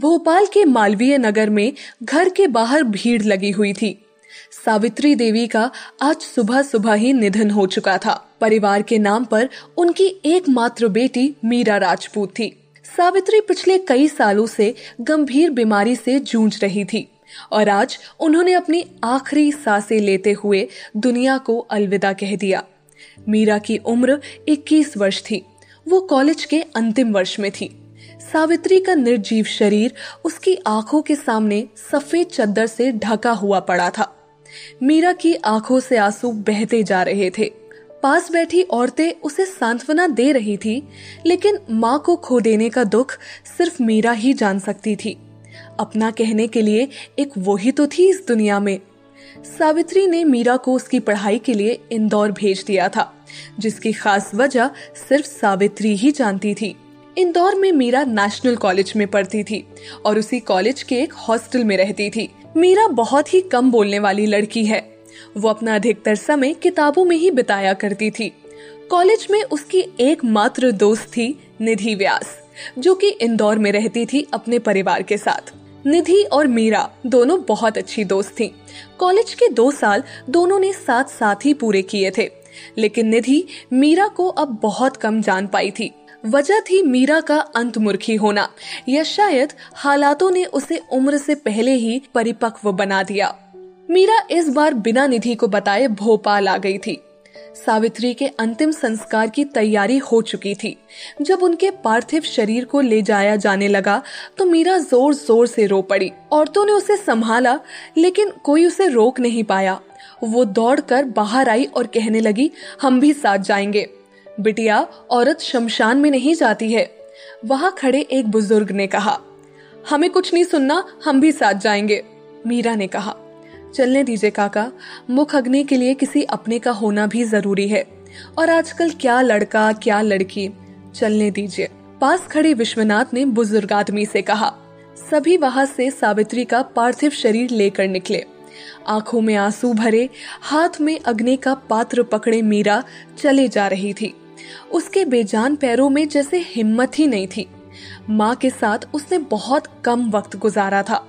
भोपाल के मालवीय नगर में घर के बाहर भीड़ लगी हुई थी। सावित्री देवी का आज सुबह सुबह ही निधन हो चुका था। परिवार के नाम पर उनकी एकमात्र बेटी मीरा राजपूत थी। सावित्री पिछले कई सालों से गंभीर बीमारी से जूझ रही थी और आज उन्होंने अपनी आखिरी सांसें लेते हुए दुनिया को अलविदा कह दिया। मीरा की उम्र 21 वर्ष थी। वो कॉलेज के अंतिम वर्ष में थी। सावित्री का निर्जीव शरीर उसकी आंखों के सामने सफेद चादर से ढका हुआ पड़ा था। मीरा की आंखों से आंसू बहते जा रहे थे। पास बैठी औरतें उसे सांत्वना दे रही थी, लेकिन माँ को खो देने का दुख सिर्फ मीरा ही जान सकती थी। अपना कहने के लिए एक वो ही तो थी इस दुनिया में। सावित्री ने मीरा को उसकी पढ़ाई के लिए इंदौर भेज दिया था, जिसकी खास वजह सिर्फ सावित्री ही जानती थी। इंदौर में मीरा नेशनल कॉलेज में पढ़ती थी और उसी कॉलेज के एक हॉस्टल में रहती थी। मीरा बहुत ही कम बोलने वाली लड़की है। वो अपना अधिकतर समय किताबों में ही बिताया करती थी। कॉलेज में उसकी एकमात्र दोस्त थी निधि व्यास, जो कि इंदौर में रहती थी अपने परिवार के साथ। निधि और मीरा दोनों बहुत अच्छी दोस्त थीं। कॉलेज के 2 साल दोनों ने साथ साथ ही पूरे किए थे, लेकिन निधि मीरा को अब बहुत कम जान पाई थी। वजह थी मीरा का अंतर्मुखी होना, या शायद हालातों ने उसे उम्र से पहले ही परिपक्व बना दिया। मीरा इस बार बिना निधि को बताए भोपाल आ गई थी। सावित्री के अंतिम संस्कार की तैयारी हो चुकी थी। जब उनके पार्थिव शरीर को ले जाया जाने लगा तो मीरा जोर जोर से रो पड़ी। औरतों ने उसे संभाला, लेकिन कोई उसे रोक नहीं पाया। वो दौड़कर बाहर आई और कहने लगी, हम भी साथ जाएंगे। बिटिया, औरत शमशान में नहीं जाती है। वहां खड़े एक बुजुर्ग ने कहा, हमें कुछ नहीं सुनना, हम भी साथ जाएंगे। मीरा ने कहा, चलने दीजिए काका, मुख अग्नि के लिए किसी अपने का होना भी जरूरी है, और आजकल क्या लड़का क्या लड़की, चलने दीजिए। पास खड़े विश्वनाथ ने बुजुर्ग आदमी से कहा। सभी वहां से सावित्री का पार्थिव शरीर लेकर निकले। आंखों में आंसू भरे, हाथ में अग्नि का पात्र पकड़े मीरा चले जा रही थी। उसके बेजान पैरों में जैसे हिम्मत ही नहीं थी। माँ के साथ उसने बहुत कम वक्त गुजारा था।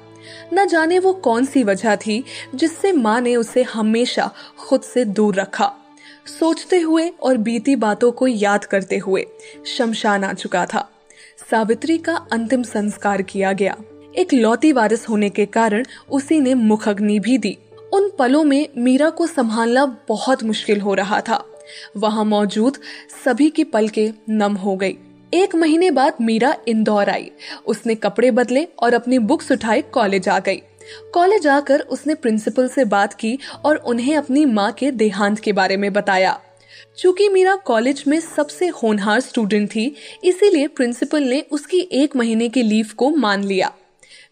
न जाने वो कौन सी वजह थी जिससे माँ ने उसे हमेशा खुद से दूर रखा। सोचते हुए और बीती बातों को याद करते हुए शमशान आ चुका था। सावित्री का अंतिम संस्कार किया गया। एक लौती वारिस होने के कारण उसी ने मुखाग्नि भी दी। उन पलों में मीरा को संभालना बहुत मुश्किल हो रहा था। वहां मौजूद सभी की पलकें नम हो गई। 1 महीने बाद मीरा इंदौर आई। उसने कपड़े बदले और अपनी बुक्स उठाए कॉलेज आ गई। कॉलेज आकर उसने प्रिंसिपल से बात की और उन्हें अपनी माँ के देहांत के बारे में बताया। चूंकि मीरा कॉलेज में सबसे होनहार स्टूडेंट थी, इसीलिए प्रिंसिपल ने उसकी 1 महीने की लीव को मान लिया।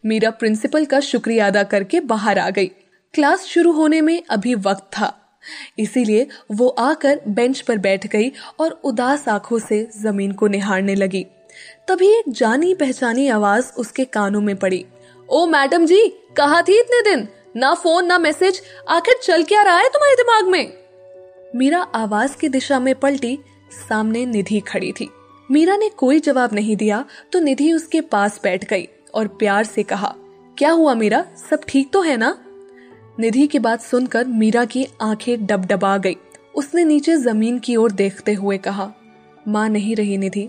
मीरा प्रिंसिपल का शुक्रिया अदा करके बाहर आ गई। क्लास शुरू होने में अभी वक्त था, इसीलिए वो आकर बेंच पर बैठ गई और उदास आंखों से जमीन को निहारने लगी। तभी एक जानी पहचानी आवाज उसके कानों में पड़ी। ओ मैडम जी, कहाँ थी इतने दिन? ना फोन ना मैसेज, आखिर चल क्या रहा है तुम्हारे दिमाग में? मीरा आवाज की दिशा में पलटी। सामने निधि खड़ी थी। मीरा ने कोई जवाब नहीं दिया तो निधि उसके पास बैठ गई और प्यार से कहा, क्या हुआ मीरा, सब ठीक तो है ना? निधि की बात सुनकर मीरा की आंखें डबडबा गई। उसने नीचे जमीन की ओर देखते हुए कहा, माँ नहीं रही निधि।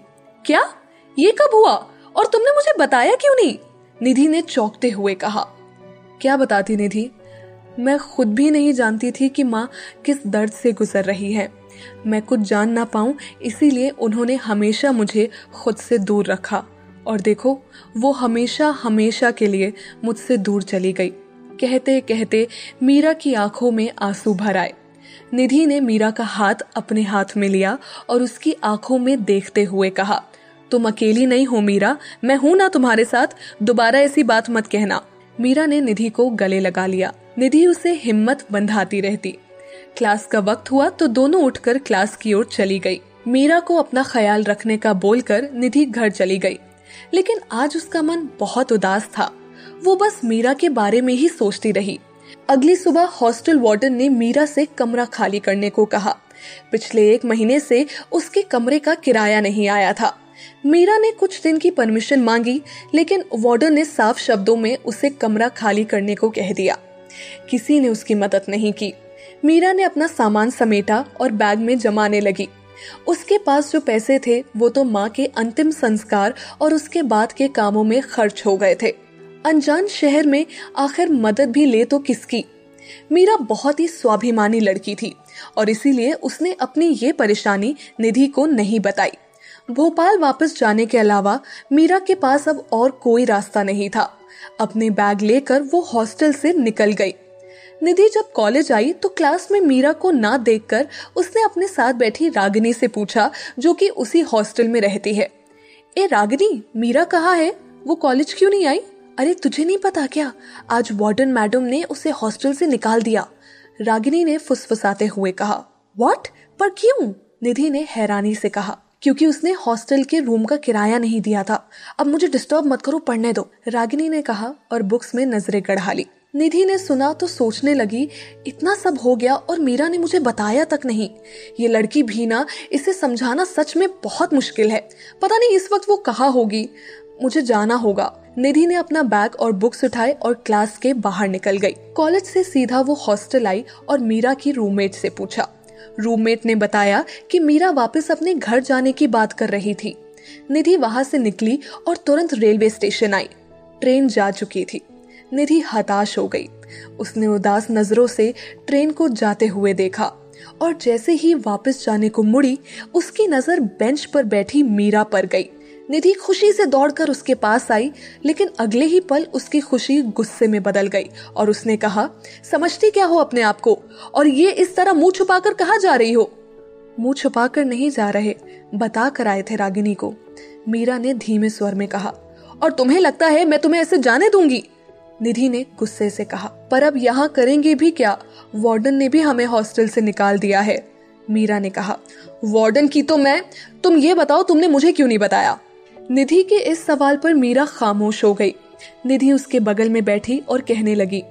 क्या? ये कब हुआ और तुमने मुझे बताया क्यों नहीं? निधि ने चौंकते हुए कहा। क्या बताती निधि, मैं खुद भी नहीं जानती थी कि माँ किस दर्द से गुजर रही है। मैं कुछ जान ना पाऊं, इसीलिए उन्होंने हमेशा मुझे खुद से दूर रखा, और देखो वो हमेशा हमेशा के लिए मुझसे दूर चली गई। कहते कहते मीरा की आंखों में आंसू भर आए। निधि ने मीरा का हाथ अपने हाथ में लिया और उसकी आंखों में देखते हुए कहा, तुम अकेली नहीं हो मीरा, मैं हूं ना तुम्हारे साथ, दोबारा ऐसी बात मत कहना। मीरा ने निधि को गले लगा लिया। निधि उसे हिम्मत बंधाती रहती। क्लास का वक्त हुआ तो दोनों उठकर क्लास की ओर चली गई। मीरा को अपना ख्याल रखने का बोलकर निधि घर चली गई, लेकिन आज उसका मन बहुत उदास था। वो बस मीरा के बारे में ही सोचती रही। अगली सुबह हॉस्टल वार्डन ने मीरा से कमरा खाली करने को कहा। पिछले 1 महीने से उसके कमरे का किराया नहीं आया था। मीरा ने कुछ दिन की परमिशन मांगी, लेकिन वार्डन ने साफ शब्दों में उसे कमरा खाली करने को कह दिया। किसी ने उसकी मदद नहीं की। मीरा ने अपना सामान समेटा और बैग में जमाने लगी। उसके पास जो पैसे थे वो तो माँ के अंतिम संस्कार और उसके बाद के कामों में खर्च हो गए थे। अनजान शहर में आखिर मदद भी ले तो किसकी। मीरा बहुत ही स्वाभिमानी लड़की थी और इसीलिए उसने अपनी ये परेशानी निधि को नहीं बताई। भोपाल वापस जाने के अलावा मीरा के पास अब और कोई रास्ता नहीं था। अपने बैग लेकर वो हॉस्टल से निकल गई। निधि जब कॉलेज आई तो क्लास में मीरा को ना देखकर उसने अपने साथ बैठी रागिनी से पूछा, जो कि उसी हॉस्टल में रहती है, ए रागिनी, मीरा कहाँ है? वो कॉलेज क्यों नहीं आई? अरे तुझे नहीं पता क्या, आज वार्डन मैडम ने उसे हॉस्टल से निकाल दिया। रागिनी ने फुसफुसाते हुए कहा। व्हाट? पर क्यों? निधि ने हैरानी से कहा। क्योंकि उसने हॉस्टल के रूम का किराया नहीं दिया था। अब मुझे डिस्टर्ब मत करो, पढ़ने दो, रागिनी ने कहा और बुक्स में नजरें गढ़ा ली। निधि ने सुना तो सोचने लगी, इतना सब हो गया और मीरा ने मुझे बताया तक नहीं। ये लड़की भी ना, इसे समझाना सच में बहुत मुश्किल है। पता नहीं इस वक्त वो कहाँ होगी। मुझे जाना होगा। निधि ने अपना बैग और बुक्स उठाए और क्लास के बाहर निकल गई। कॉलेज से सीधा वो हॉस्टल आई और मीरा की रूममेट से पूछा। रूममेट ने बताया कि मीरा वापस अपने घर जाने की बात कर रही थी। निधि वहां से निकली और तुरंत रेलवे स्टेशन आई। ट्रेन जा चुकी थी। निधि हताश हो गई। उसने उदास नजरों से ट्रेन को जाते हुए देखा और जैसे ही वापस जाने को मुड़ी, उसकी नजर बेंच पर बैठी मीरा पर गई। निधि खुशी से दौड़कर उसके पास आई, लेकिन अगले ही पल उसकी खुशी गुस्से में बदल गई और उसने कहा, समझती क्या हो अपने आप को, और ये इस तरह मुंह छुपाकर कहाँ जा रही हो? मुंह छुपाकर नहीं जा रहे, बता कर आए थे रागिनी को, मीरा ने धीमे स्वर में कहा। और तुम्हें लगता है मैं तुम्हें ऐसे जाने दूंगी? निधि ने गुस्से से कहा। पर अब यहाँ करेंगे भी क्या, वार्डन ने भी हमें हॉस्टल से निकाल दिया है, मीरा ने कहा। वार्डन की तो मैं, तुम ये बताओ तुमने मुझे क्यों नहीं बताया? निधि के इस सवाल पर मीरा खामोश हो गई। निधि उसके बगल में बैठी और कहने लगी,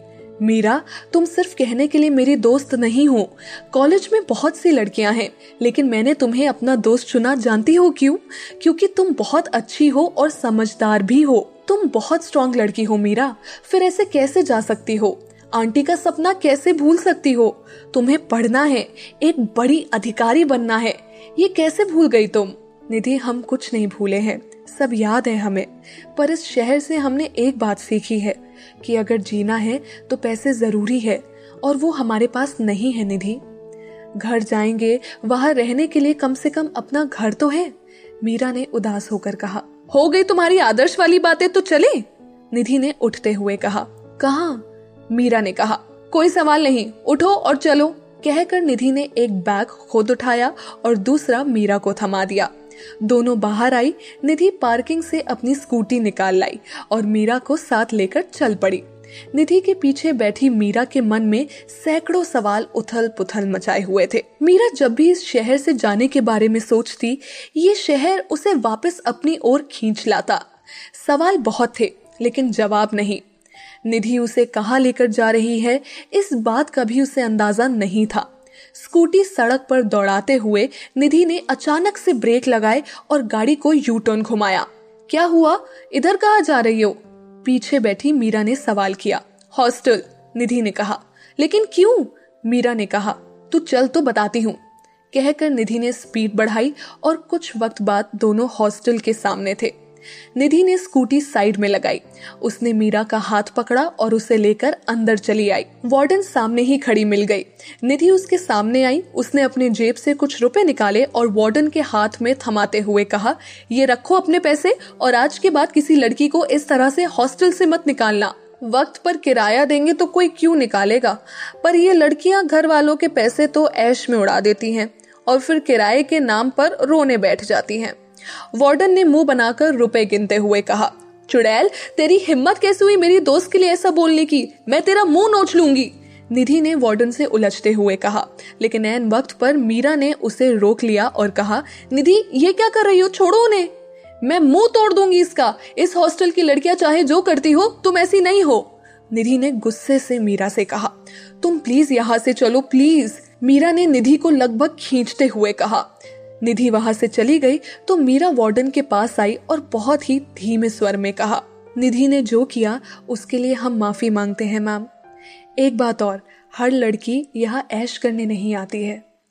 मीरा, तुम सिर्फ कहने के लिए मेरी दोस्त नहीं हो। कॉलेज में बहुत सी लड़कियां हैं, लेकिन मैंने तुम्हें अपना दोस्त चुना। जानती हो क्यों? क्योंकि तुम बहुत अच्छी हो और समझदार भी हो। तुम बहुत स्ट्रांग लड़की हो मीरा, फिर ऐसे कैसे जा सकती हो? आंटी का सपना कैसे भूल सकती हो? तुम्हें पढ़ना है, एक बड़ी अधिकारी बनना है, ये कैसे भूल गई तुम? निधि, हम कुछ नहीं भूले हैं, सब याद है हमें। पर इस शहर से हमने एक बात सीखी है कि अगर जीना है तो पैसे जरूरी है, और वो हमारे पास नहीं है। निधि, घर जाएंगे, वहां रहने के लिए कम से कम अपना घर तो है, मीरा ने उदास होकर कहा। हो गई तुम्हारी आदर्श वाली बातें, तो चले, निधि ने उठते हुए कहा। कहाँ? मीरा ने कहा। कोई सवाल नहीं, उठो और चलो, कहकर निधि ने एक बैग खुद उठाया और दूसरा मीरा को थमा दिया। दोनों बाहर आई। निधि पार्किंग से अपनी स्कूटी निकाल लाई और मीरा को साथ लेकर चल पड़ी। निधि के पीछे बैठी मीरा के मन में सैकड़ों सवाल उथल पुथल मचाए हुए थे। मीरा जब भी इस शहर से जाने के बारे में सोचती, ये शहर उसे वापस अपनी ओर खींच लाता। सवाल बहुत थे, लेकिन जवाब नहीं। निधि उसे कहाँ लेकर जा रही है, इस बात का भी उसे अंदाजा नहीं था। स्कूटी सड़क पर दौड़ाते हुए निधि ने अचानक से ब्रेक लगाए और गाड़ी को यू टर्न घुमाया। क्या हुआ? इधर कहाँ जा रही हो? पीछे बैठी मीरा ने सवाल किया। हॉस्टल, निधि ने कहा। लेकिन क्यों? मीरा ने कहा। तू चल तो बताती हूँ, कहकर निधि ने स्पीड बढ़ाई और कुछ वक्त बाद दोनों हॉस्टल के सामने थे। निधि ने स्कूटी साइड में लगाई। उसने मीरा का हाथ पकड़ा और उसे लेकर अंदर चली आई। वार्डन सामने ही खड़ी मिल गई। निधि उसके सामने आई। उसने अपने जेब से कुछ रुपए निकाले और वार्डन के हाथ में थमाते हुए कहा, ये रखो अपने पैसे, और आज के बाद किसी लड़की को इस तरह से हॉस्टल से मत निकालना। वक्त पर किराया देंगे तो कोई क्यों निकालेगा, पर ये लड़कियां घर वालों के पैसे तो ऐश में उड़ा देती हैं और फिर किराए के नाम पर रोने बैठ जाती हैं। वार्डन ने मुंह बनाकर रुपए गिनते हुए कहा, चुड़ैल, तेरी हिम्मत कैसे हुई मेरी दोस्त के लिए ऐसा बोलने की? मैं तेरा मुंह नोच लूंगी, निधि ने वार्डन से उलझते हुए कहा। लेकिन ऐन वक्त पर मीरा ने उसे रोक लिया और कहा, निधि, ये क्या कर रही हो? छोड़ो उन्हें, मैं मुंह तोड़ दूंगी इसका। इस हॉस्टल की लड़कियां चाहे जो करती हो, तुम ऐसी नहीं हो, निधि ने गुस्से से मीरा से कहा। तुम प्लीज यहाँ से चलो, प्लीज, मीरा ने निधि को लगभग खींचते हुए कहा। निधि वहां से चली गई तो मीरा वार्डन के पास आई और बहुत ही धीमे स्वर में कहा, निधि ने जो किया उसके लिए हम माफी मांगते हैं मैम। एक बात और, हर लड़की यहाँ ऐश करने नहीं आती है।